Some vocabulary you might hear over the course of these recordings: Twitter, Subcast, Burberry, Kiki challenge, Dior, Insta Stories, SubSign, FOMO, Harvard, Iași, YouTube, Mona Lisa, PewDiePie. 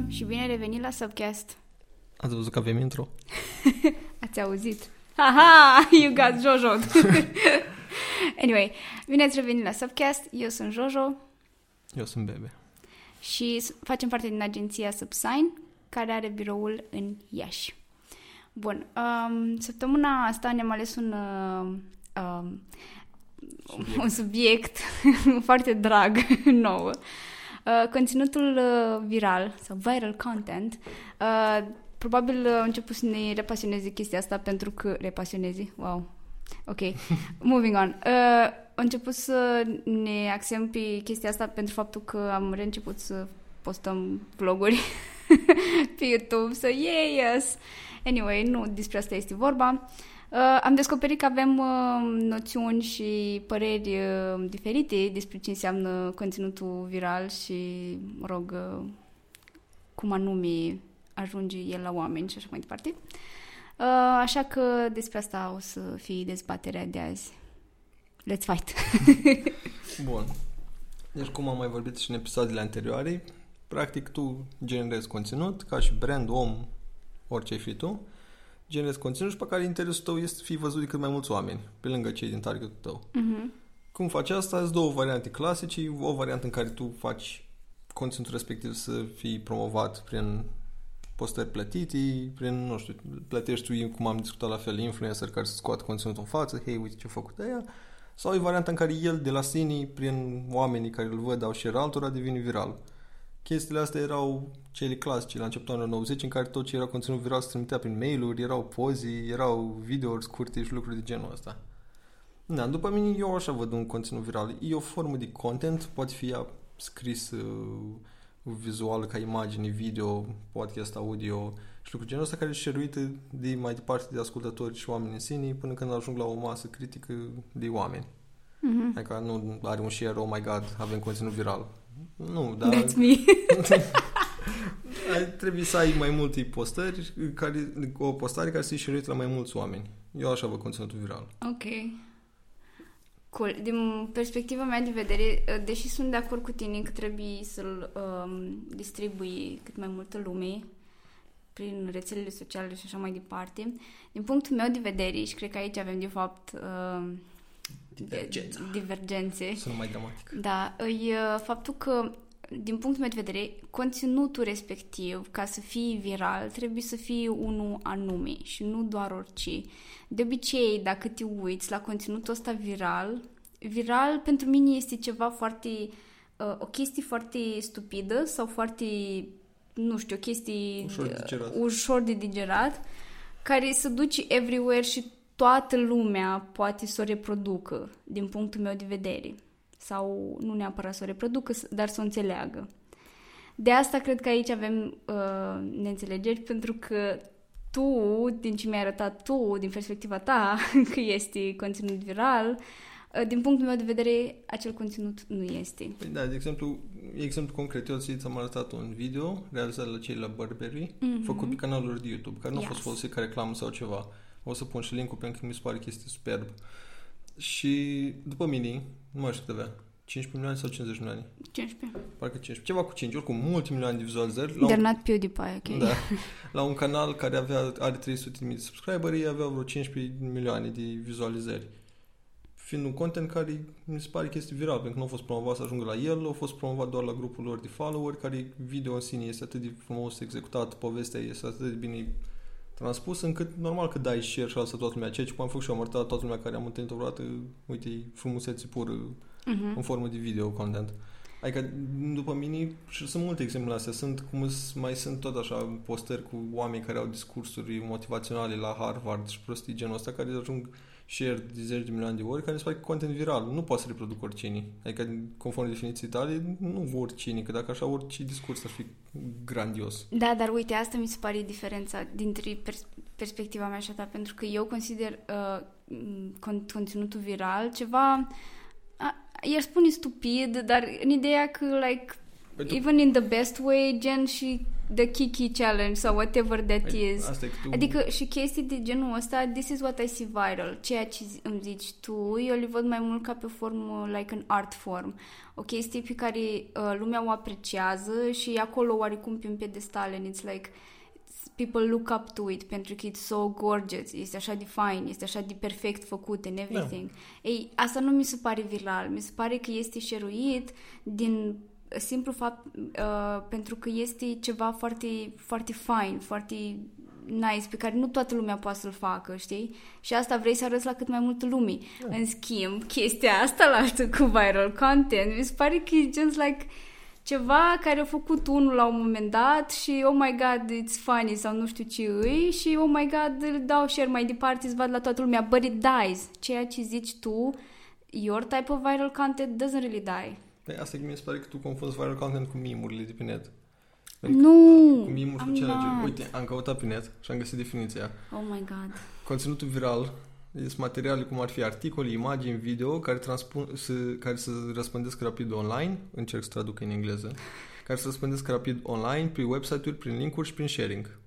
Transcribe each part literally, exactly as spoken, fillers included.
bună și bine revenit la Subcast. Ați văzut că avem intro? Ați auzit? Aha, you got Jojo. Anyway, bine ați revenit la Subcast. Eu sunt Jojo. Eu sunt Bebe. Și facem parte din agenția SubSign, care are biroul în Iași. Bun, um, săptămâna asta ne-am ales un... Uh, um, Subiect. Un subiect foarte drag nou. Conținutul viral sau viral content. Probabil am început să ne repasioneze chestia asta pentru că... Repasionezi? Wow. Ok. Moving on. Am început să ne axăm pe chestia asta pentru faptul că am reînceput să postăm vloguri pe YouTube. So, yeah, yes! Anyway, nu despre asta este vorba. Uh, am descoperit că avem uh, noțiuni și păreri uh, diferite despre ce înseamnă conținutul viral și, mă rog, uh, cum anume ajunge el la oameni și așa mai departe. Uh, așa că despre asta o să fie dezbaterea de azi. Let's fight! Bun. Deci, cum am mai vorbit și în episoadele anterioare, practic tu generezi conținut ca și brand, om, orice ai fi tu, generezi conținut și pe care interesul tău este să fii văzut de cât mai mulți oameni, pe lângă cei din targetul tău. Uh-huh. Cum faci asta? Sunt două variante clasice. O variantă în care tu faci conținutul respectiv să fii promovat prin postări plătite, prin, nu știu, plătești tu, cum am discutat la fel, influencer care să scoată conținutul în față, hei, uite ce a făcut aia. Sau e varianta în care el de la sine, prin oamenii care îl văd, dau share altora, devine viral. Chestiile astea erau cele clasice la începutul anului nouăzeci, în care tot ce era conținut viral se trimitea prin mail-uri, erau poze, erau videouri scurte și lucruri de genul ăsta. Da, după mine eu așa văd un conținut viral. E o formă de content, poate fi ea scris vizual ca imagine, video, podcast, audio și lucruri genul ăsta, care e șeruită de mai departe de ascultători și oameni în sine până când ajung la o masă critică de oameni. Mm-hmm. Adică nu are un share, oh my god, avem conținut viral. Nu, dar... That's me. Trebuie să ai mai multe postări, care, o postare care să-i share-uit la mai mulți oameni. Eu așa văd conținutul viral. Ok. Cool. Din perspectiva mea de vedere, deși sunt de acord cu tine că trebuie să-l um, distribui cât mai multă lume prin rețelele sociale și așa mai departe, din punctul meu de vedere, și cred că aici avem de fapt... Um, Divergența. Divergențe. Sunt mai dramatic. Da, e faptul că, din punctul meu de vedere, conținutul respectiv, ca să fii viral, trebuie să fie unul anume și nu doar orice. De obicei, dacă te uiți la conținutul ăsta viral, viral pentru mine este ceva foarte, o chestie foarte stupidă sau foarte, nu știu, o chestie ușor de digerat, ușor de digerat care se duce everywhere și toată lumea poate să o reproducă, din punctul meu de vedere. Sau nu neapărat să o reproducă, dar să o înțeleagă. De asta cred că aici avem uh, neînțelegeri, pentru că tu, din ce mi-ai arătat tu, din perspectiva ta, că este conținut viral, uh, din punctul meu de vedere, acel conținut nu este. Păi da, de exemplu, exemplu concret, eu ți-am arătat un video realizat la cei la Burberry, mm-hmm. făcut pe canalul de YouTube, care nu yes. a fost folosit ca reclamă sau ceva. O să pun și link-ul pentru că mi se pare că este superb. Și după mine, nu mai știu cât avea, cincisprezece milioane sau cincizeci de milioane? cincisprezece. Parcă cincisprezece. Ceva cu cinci, oricum, multe milioane de vizualizări. They're un... not PewDiePie, ok? Da. La un canal care avea, are trei sute de mii de subscriberi, avea vreo cincisprezece milioane de vizualizări. Fiind un content care mi se pare că este viral, pentru că nu a fost promovat să ajungă la el, a fost promovat doar la grupul lor de follower, care video în sine este atât de frumos executat, povestea este atât de bine... Am spus încât, normal că dai share și altă toată lumea, ceea ce am făcut și am arătat toată lumea care am întâlnit-o vreodată, uite, frumusețe pură, uh-huh. în formă de video content. Adică, după mine, și sunt multe exemple astea, sunt, cum mai sunt tot așa postări cu oameni care au discursuri motivaționale la Harvard și prostii genul ăsta, care ajung share de zeci de milioane de ori, care îți fac content viral. Nu poate să reproduc oricine. Adică, conform definiției tale, nu oricine, că dacă așa orice discurs ar fi grandios. Da, dar uite, asta mi se pare diferența dintre pers- perspectiva mea și a ta, pentru că eu consider uh, conținutul viral ceva, a, i-ar spune stupid, dar în ideea că, like, Pentru... Even in the best way, gen și the Kiki challenge sau whatever that is. Asta e că tu... Adică și chestii de genul ăsta, this is what I see viral. Ceea ce îmi zici tu, eu le văd mai mult ca pe formă, like an art form. O chestie pe care uh, lumea o apreciază și acolo oarecum pe un pedestal and it's like... people look up to it pentru că it's so gorgeous, este așa de fain, este așa de perfect făcut and everything. Da. Ei, asta nu mi se pare viral, mi se pare că este share-uit din simplu fapt uh, pentru că este ceva foarte, foarte fain, foarte nice, pe care nu toată lumea poate să-l facă, știi? Și asta vrei să arăți la cât mai multă lume. Da. În schimb, chestia asta la altă cu viral content, mi se pare că e just like... ceva care a făcut unul la un moment dat și oh my god, it's funny sau nu știu ce îi și oh my god, îl dau share mai departe, îți vad la toată lumea, but it dies. Ceea ce zici tu, your type of viral content doesn't really die. Păi asta mi se pare că tu confunzi viral content cu meme-urile de pe net. Adică nu, cu meme-uri cu challenge-uri. Uite, am căutat pe net și am găsit definiția. Oh my god. Conținutul viral sunt materiale cum ar fi articole, imagini, video care, transpun, se, care se răspândesc rapid online, încerc să traduc în engleză, care se răspândesc rapid online prin website-uri, prin link-uri și prin sharing.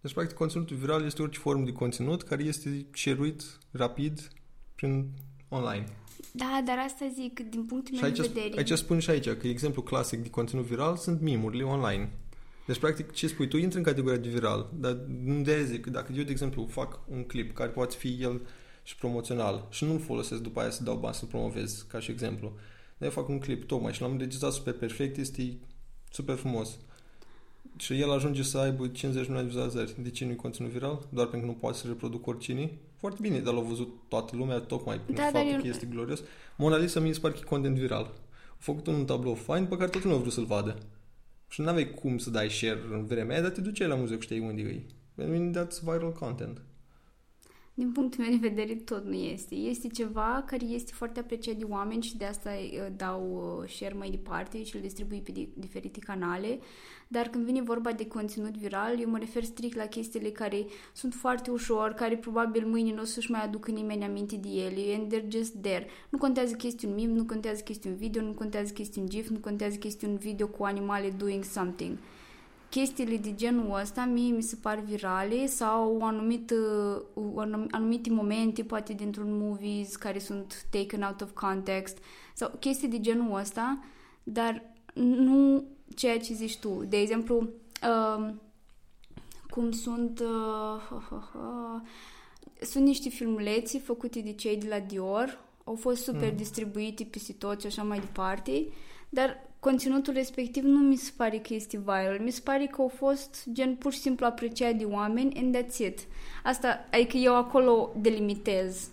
Deci, practic, conținutul viral este orice formă de conținut care este share-uit rapid prin online. Da, dar asta zic, din punctul meu de vedere... Aici spun și aici că exemplu clasic de conținut viral sunt meme-urile online. Deci, practic, ce spui tu, intri în categoria de viral, dar de zic, dacă eu, de exemplu, fac un clip care poate fi el și promoțional și nu-l folosesc după aia să dau bani să-l promovez, ca și exemplu, dar eu fac un clip tocmai și l-am înregistrat super perfect, este super frumos și el ajunge să aibă cincizeci de milioane de vizualizări. De ce nu-i conținut viral? Doar pentru că nu poate să reproduc oricine? Foarte bine, dar l-au văzut toată lumea tocmai pentru da, faptul eu... că este glorios. Mona Lisa mi se pare că e content viral, a făcut un tablou fain pe care tot nu a vrut să-l vadă și nu aveai cum să dai share în vremea aia, dar te duceai la muzeu, știi unde e. I mean, that's viral content. Din punctul meu de vedere, tot nu este. Este ceva care este foarte apreciat de oameni și de asta dau share mai departe și îl distribui pe diferite canale. Dar când vine vorba de conținut viral, eu mă refer strict la chestiile care sunt foarte ușor, care probabil mâine nu o să-și mai aducă nimeni aminte de ele, and they're just there. Nu contează chestiuni meme, nu contează chestiuni video, nu contează chestiuni gif, nu contează chestiuni video cu animale doing something. Chestiile de genul ăsta mie mi se par virale sau anumite, anumite momente, poate dintr-un movie care sunt taken out of context sau chestii de genul ăsta, dar nu ceea ce zici tu. De exemplu, uh, cum sunt... Uh, uh, uh, uh, sunt niște filmuleții făcute de cei de la Dior, au fost super mm. distribuite peste tot și așa mai departe, dar... conținutul respectiv nu mi se pare că este viral. Mi se pare că a fost gen pur și simplu apreciat de oameni and that's it. Asta, adică eu acolo delimitez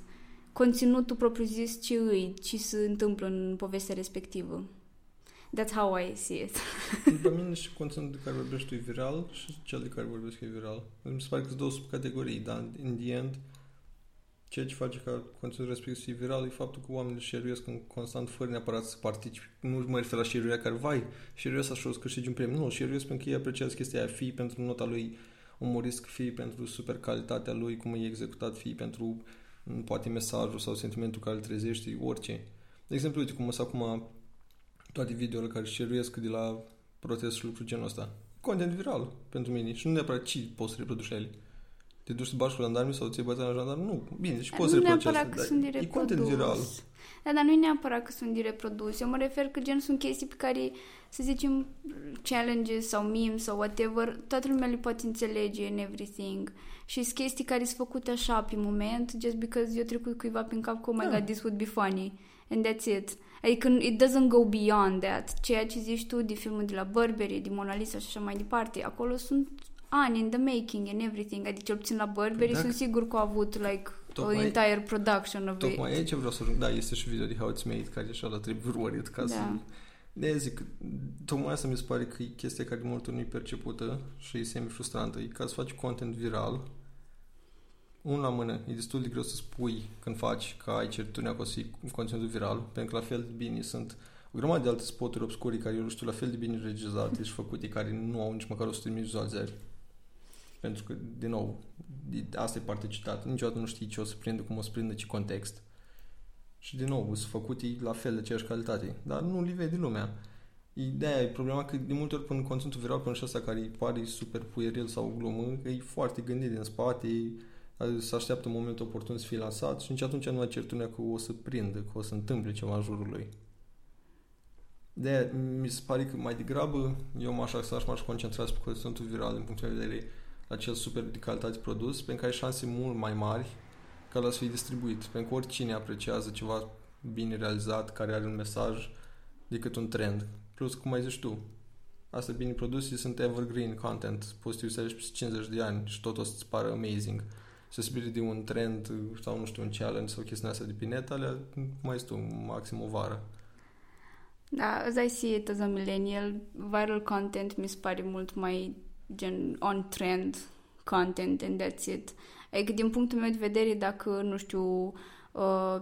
conținutul propriu-zis ce îi, ce se întâmplă în povestea respectivă. That's how I see it. După mine și conținutul de care vorbești tu e viral și cel de care vorbești e viral. Mi se pare că sunt două subcategorii, dar in the end ceea ce face ca conținutul respectiv viral e faptul că oamenii share-uiesc în constant fără neapărat să participi. Nu mă refer la share-uia care, vai, share-uiesc așa o să câștigi un premiu. Nu, share-uiesc pentru că ei apreciază chestia aia, fie pentru nota lui umorist, fie pentru super calitatea lui, cum e executat, fie pentru poate mesajul sau sentimentul care îl trezește, orice. De exemplu, uite cum sunt acum toate videourile care share-uiesc de la protest și lucruri genul ăsta. Content viral pentru mine și nu neapărat ce poți să reproduci la ele. Te duci să bași cu jandarmii sau ți-ai bătea la jandarmi? Nu, bine, și poți să reproduci asta, că dar sunt e content viral. Da, dar nu e neapărat că sunt de reprodus. Eu mă refer că gen sunt chestii pe care, să zicem, challenges sau memes sau whatever, toată lumea le poate înțelege and everything. Și sunt chestii care sunt făcute așa pe moment, just because eu trecut cuiva prin cap că, oh my yeah. god, this would be funny. And that's it. Adică it doesn't go beyond that. Ceea ce zici tu de filmul de la Burberry, de Mona Lisa și așa mai departe, acolo sunt... ani in the making and everything, adică cel puțin la Burberry sunt sigur că au avut like tocmai, o entire production of tocmai it. Tocmai aici vreau să ajung, da, este și video de How It's Made care așa la trebuie worried ca da. Să... De zic, tocmai asta mi se pare că e chestia care de multe ori nu e percepută și e semi-frustrantă, e ca să faci content viral, unul la mână, e destul de greu să spui când faci că ai certitudinea că o să fie conținutul viral, pentru că la fel de bine sunt o grămadă de alte spoturi obscuri care eu nu știu la fel de bine regizate și făcute, care nu au nici măcar o sută de mii vizualizări. Pentru că, din nou, asta e partea citată. Niciodată nu știi ce o să prindă, cum o să prindă, ce context. Și, din nou, sunt făcute la fel de aceeași calitate. Dar nu li vede lumea. Ideea e problema că de multe ori până conținutul viral, până și ăsta care îi pare super pueril sau glumă, că e foarte gândit din spate, se așteaptă momentul oportun să fie lansat și nici atunci nu mai certunea că o să prindă, că o să întâmple ceva în jurul lui. De mi se pare că mai degrabă eu m-aș aș m-aș concentra pe conținutul viral din punctul de vedere la cel super de calitate produs, pentru că ai șanse mult mai mari ca la să fie distribuit, pentru că oricine apreciază ceva bine realizat, care are un mesaj, decât un trend. Plus, cum ai zis tu, astea bine produse sunt evergreen content, poți să te uiți peste cincizeci de ani și tot o să-ți pară amazing. Se spiri de un trend sau, nu știu, un challenge sau chestia asta de pe net, alea mai este un maxim o vară. Da, as I see it as a millennial, viral content mi se pare mult mai gen on-trend content and that's it. Adică, din punctul meu de vedere, dacă, nu știu,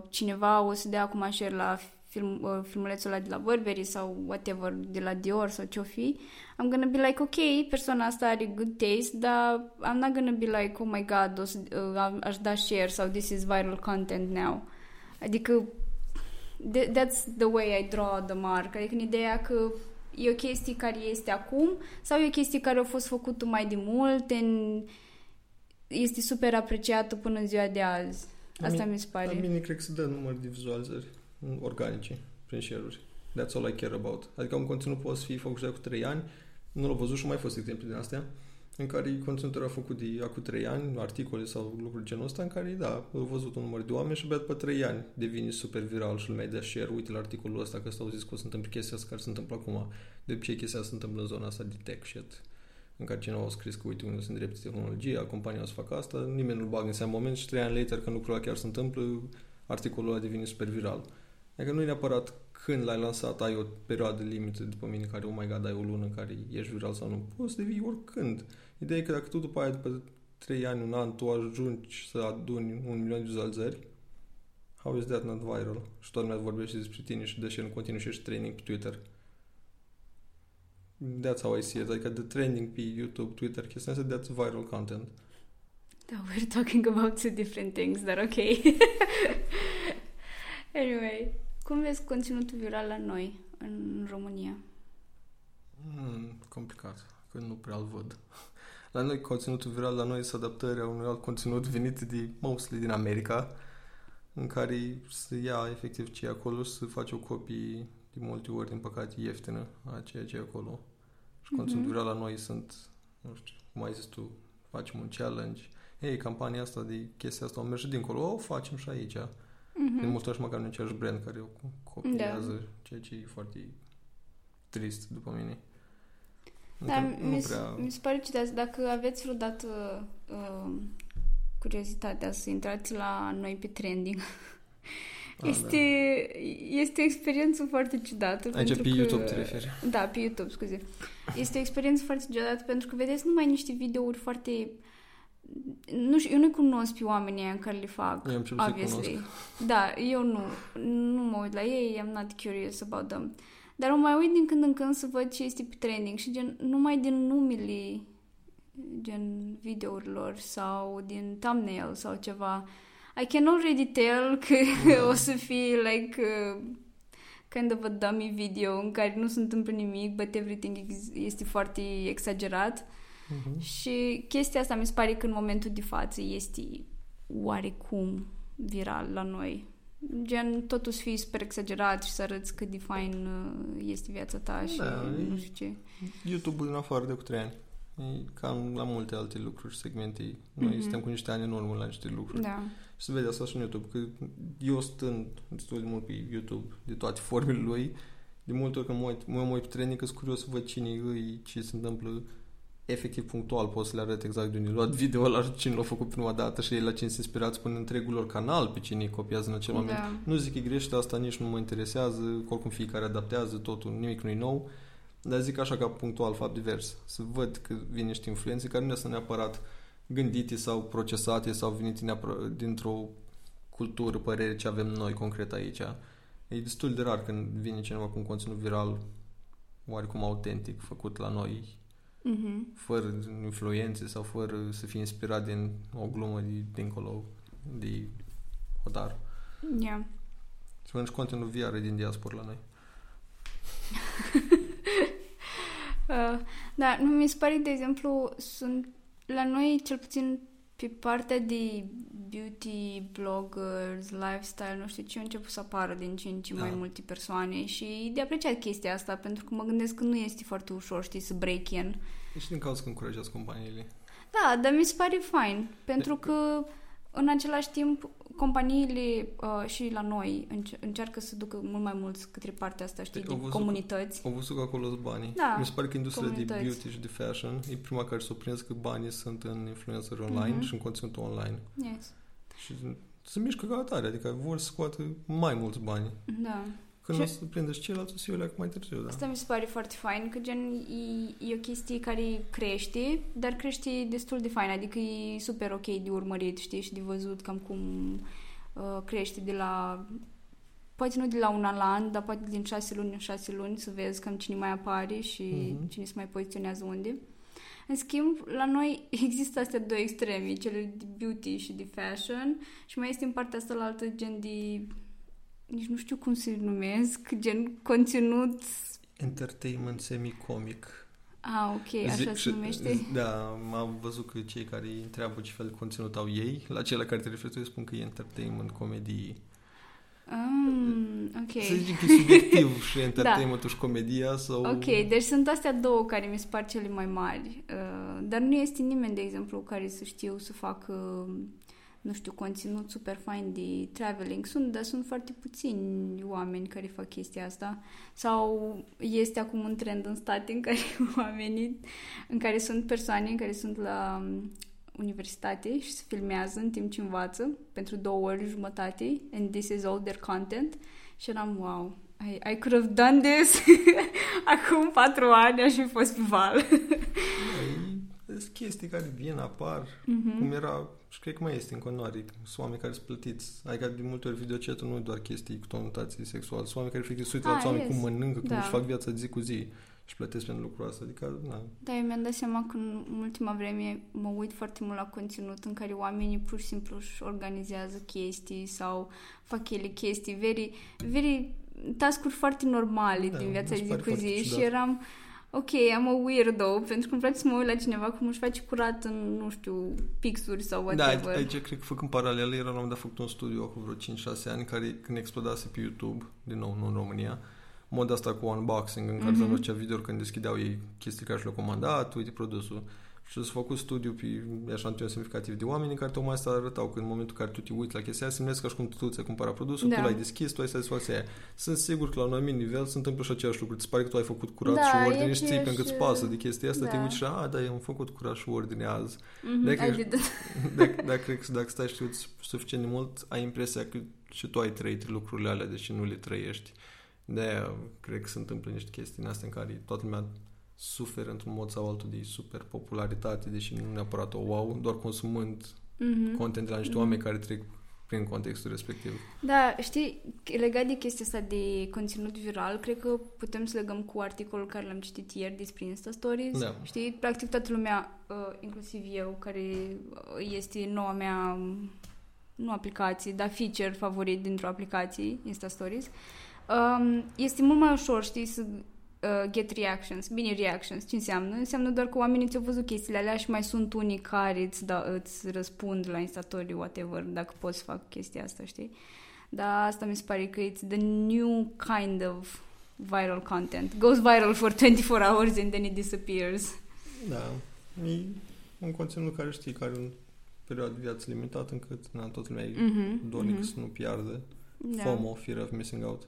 cineva o să dea acum share la film, filmulețul ăla de la Burberry sau whatever, de la Dior sau ce-o fi, I'm gonna be like, ok, persoana asta are good taste, dar I'm not gonna be like, oh my god, o să, uh, aș da share sau this is viral content now. Adică th- that's the way I draw the mark. Adică în ideea că e o chestie care este acum sau e o chestie care a fost făcută mai de mult and este super apreciată până în ziua de azi. Asta mi se pare. La mine cred că se dă număr de vizualizări organice, prin share-uri. That's all I care about. Adică un conținut poate fi făcut de cu trei ani, nu l-a văzut și mai fost exemple din astea, în care conținutul era făcut de acum trei ani, articole sau lucruri genul ăsta, în care, da, l-a văzut un număr de oameni și abia după trei ani devine super viral și îl mai dea share, uite la articolul ăsta, că s-au zis că o să întâmple chestia asta care se întâmplă acum. De obicei chestia se întâmplă în zona asta de tech shit, în care cineva a scris că, uite, unde se îndreptă tehnologia, compania o să facă asta, nimeni nu-l bagă în seama moment și trei ani later, când lucrul ăla chiar se întâmplă, articolul ăla devine super viral. Adică nu e neapărat când l-ai lansat, ai o perioadă limită după mine care, oh my god, ai o lună în care ești viral sau nu. Poți să devii oricând. Ideea e că dacă tu după aia, după trei ani, un an, tu ajungi să aduni un milion de vizualizări, how is that not viral? Și toată lumea vorbește despre tine și deși în continuu și ești trending pe Twitter. That's how I see it. Adică the trending pe YouTube, Twitter, chestia asta, that's viral content. Da, we're talking about two different things, dar ok. Anyway, cum vezi conținutul viral la noi în România? Mm, complicat, că nu prea-l văd. La noi conținutul viral la noi este adaptarea unui alt conținut venit de mostly din America, în care se ia efectiv ce e acolo și se face o copie de multe ori, din păcate, ieftină a ceea ce e acolo. Și mm-hmm. conținutul viral la noi sunt, nu știu, cum ai zis tu, facem un challenge. Ei, campania asta de chestia asta, o merge dincolo, o facem și aici. Mm-hmm. Din multe ori și măcar nu e același brand care o copiază, da. Ceea ce e foarte trist după mine. Dar mi se prea... pare că dacă aveți vreodată uh, curiozitatea să intrați la noi pe trending, ah, este, da. este o experiență foarte ciudată. Aici pentru pe că... YouTube te referi. Da, pe YouTube, scuze. Este o experiență foarte ciudată pentru că vedeți numai niște videouri foarte... Nu știu, eu nu cunosc pe oamenii aia în care le fac, obviously. Da, eu nu, nu mă uit la ei, I'm not curious about them. Dar mă mai uit din când în când să văd ce este pe trending și gen, numai din numele gen videourilor sau din thumbnail sau ceva. I can already tell că yeah. o să fie like uh, kind of a dummy video în care nu se întâmplă nimic, but everything este foarte exagerat. Uh-huh. Și chestia asta mi se pare că în momentul de față este oarecum viral la noi. Gen, totul să fii super exagerat și să arăți cât de fain este viața ta și da, nu știu ce. YouTube în afară de cu trei ani. E cam la multe alte lucruri și segmente. Noi uh-huh. suntem cu niște ani în urmă la niște lucruri. Da. Și se vede asta și în YouTube. Că eu stând destul de mult pe YouTube de toate formele lui, de multe ori când mă uit, mă uit pe training, că-s curios să văd cine îi, ce se întâmplă efectiv punctual, pot să le arăt exact de unde luat video ăla și cine l-a făcut prima dată și ei la cine se inspirați până întregul lor canal pe cine îi copiază în acel da. moment. Nu zic că e greșit, asta nici nu mă interesează, oricum fiecare adaptează totul, nimic nu-i nou, dar zic așa ca punctual, fapt divers. Să văd că vin niște influențe care nu sunt neapărat gândite sau procesate sau venite neapărat dintr-o cultură, părere ce avem noi concret aici. E destul de rar când vine cineva cu un conținut viral oarecum autentic, făcut la noi, Mm-hmm. fără influențe sau fără să fie inspirat din o glumă de, dincolo de Hodar. Yeah. Și mănânci continuu viară din diaspora la noi. Da, nu mi se pare, de exemplu, sunt la noi, cel puțin pe partea de beauty, bloggers, lifestyle, nu știu ce, au început să apară din ce în ce mai da. multe persoane și de apreciat chestia asta, pentru că mă gândesc că nu este foarte ușor, știi, să break in. Și din cauza că încurajează companiile. Da, dar mi se pare fain, pentru de- că în același timp companiile uh, și la noi înce- încearcă să ducă mult mai mulți către partea asta, știi, de, de comunități. Au văzut că acolo sunt banii. Da, mi se pare că industria de beauty și de fashion e prima care surprins că banii sunt în influencer online, mm-hmm, și în conținut online. Yes. Și se mișcă ca atare, adică vor să scoată mai mulți bani. Da. Când și... o să prindești ceilalți, o să iau mai târziu, da. Asta mi se pare foarte fain, că gen e, e o chestie care crește, dar crește destul de fain, adică e super ok de urmărit, știi, și de văzut cam cum uh, crește de la, poate nu de la un an la an, dar poate din șase luni în șase luni să vezi cam cine mai apare și mm-hmm, cine se mai poziționează unde. În schimb, la noi există astea două extreme, cele de beauty și de fashion, și mai este în partea asta la altă gen de... nici nu știu cum se numesc, gen conținut... Entertainment semi-comic. Ah, ok, așa se numește. Da, am văzut că cei care întreabă ce fel de conținut au ei, la cele care te referi, spun că e entertainment comedie. Um, ok. Să zic că e subiectiv și entertainment-ul da, și comedia sau... Ok, deci sunt astea două care mi se par cele mai mari, uh, dar nu este nimeni, de exemplu, care să știu să facă... Uh, nu știu, conținut super fain de traveling. Sunt, dar sunt foarte puțini oameni care fac chestia asta. Sau este acum un trend în state în care oamenii, în care sunt persoane care sunt la universitate și se filmează în timp ce învață pentru două ori jumătate and this is all their content. Și eram, wow, I, I could have done this acum patru ani, aș fi fost pe val. Sunt chestii care vin, apar, uh-huh, cum era, și cred că mai este în continuare, sunt oameni care sunt plătiți. Adică de multe ori videochatul nu e doar chestii cu conotații sexuale, sunt oameni care se uită la oameni cum mănâncă, da, cum își fac viața zi cu zi și plătesc pentru lucrul ăsta. Adică, na. Da, eu mi-am dat seama că în ultima vreme mă uit foarte mult la conținut în care oamenii pur și simplu își organizează chestii sau fac ele chestii, very, very task-uri foarte normale, da, din viața zi cu zi, și ciudat. eram... Ok, am o weirdo, pentru că îmi place să mă uit la cineva cum își face curat în, nu știu, pixuri sau whatever. Da, aici cred că făcând paralele, era la un moment dat făcut un studiu cu vreo cinci șase ani, care când explodase pe YouTube, din nou, nu în România, moda asta cu unboxing, în care mm-hmm, se făcea video când deschideau ei chestii care și-le-au comandat, uite produsul. Și s-a făcut studiu pe eșantion semnificativ de oameni care tocmai asta arătau că în momentul în care tu te uiți la chestia aia, simți ca și cum tu ți-ai cumpărat produsul, da, tu l-ai deschis, tu ai satisfacția aia. Sunt sigur că la un anumit nivel se întâmplă și aceeași lucru. Ți pare că tu ai făcut curat, da, și ordine și ții, pentru că îți pasă de chestia asta, da, te uiți și a, da, eu am făcut curat și ordine azi. Mm-hmm, dacă, dacă, dacă, dacă stai și tu suficient de mult, ai impresia că și tu ai trăit lucrurile alea, deși nu le trăiești. De-aia cred că se întâmplă niște chestii în astea în care toată lumea suferă într-un mod sau altul de super popularitate, deși nu neapărat o wow, doar consumând mm-hmm, content de la niște mm-hmm, oameni care trec prin contextul respectiv. Da, știi, legat de chestia asta de conținut viral, cred că putem să legăm cu articolul care l-am citit ieri despre Insta Stories. Da. Știi, practic toată lumea, inclusiv eu, care este noua mea, nu aplicație, dar feature favorit dintr-o aplicație, Insta Stories, este mult mai ușor, știi, să get reactions. Bine, reactions. Ce înseamnă? Înseamnă doar că oamenii ți-au văzut chestiile alea și mai sunt unii care îți, da, îți răspund la Instastory, whatever, dacă poți să fac chestia asta, știi? Dar asta mi se pare că it's the new kind of viral content. Goes viral for twenty-four hours and then it disappears. Da. E un conținut care știi că are un perioadă de viață limitată încât na, tot lumea e mm-hmm, dornic mm-hmm, să nu piardă. Da. FOMO, fear of missing out.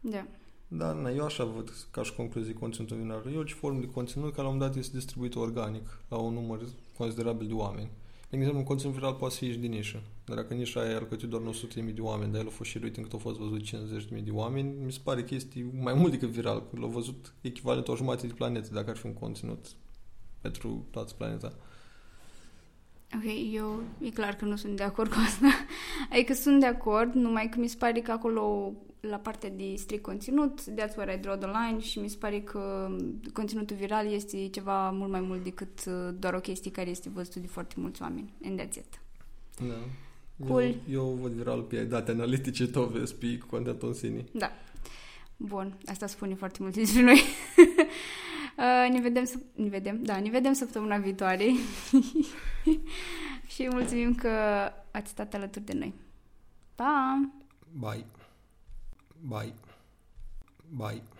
Da. Dar na, eu așa văd, ca și concluzii, conținutul viral. E orice formă de conținut care la un moment dat este distribuit organic la un număr considerabil de oameni. De exemplu, un conținut viral poate fi și din nișă. Dar dacă nișa aia e alcătuit doar nouă sute de mii de oameni, dar el a fost share-uit încât au fost văzut cincizeci de mii de oameni, mi se pare că este mai mult decât viral. L-au văzut echivalentul o jumătate de planetă, dacă ar fi un conținut pentru toată planeta. Ok, eu e clar că nu sunt de acord cu asta. Adică sunt de acord, numai că mi se pare că acolo... la partea de strict conținut, that's where I draw the line și mi se pare că conținutul viral este ceva mult mai mult decât doar o chestie care este văzută de foarte mulți oameni. And that's it. Da. Cool. Eu, eu văd viral pe date analitice, tu vezi pe contentul în sine. Da. Bun. Asta spune foarte mult despre noi. Uh, ne vedem, ne vedem, da, ne vedem săptămâna viitoare. Și mulțumim că ați stat alături de noi. Pa! Bye. Bye. Bye.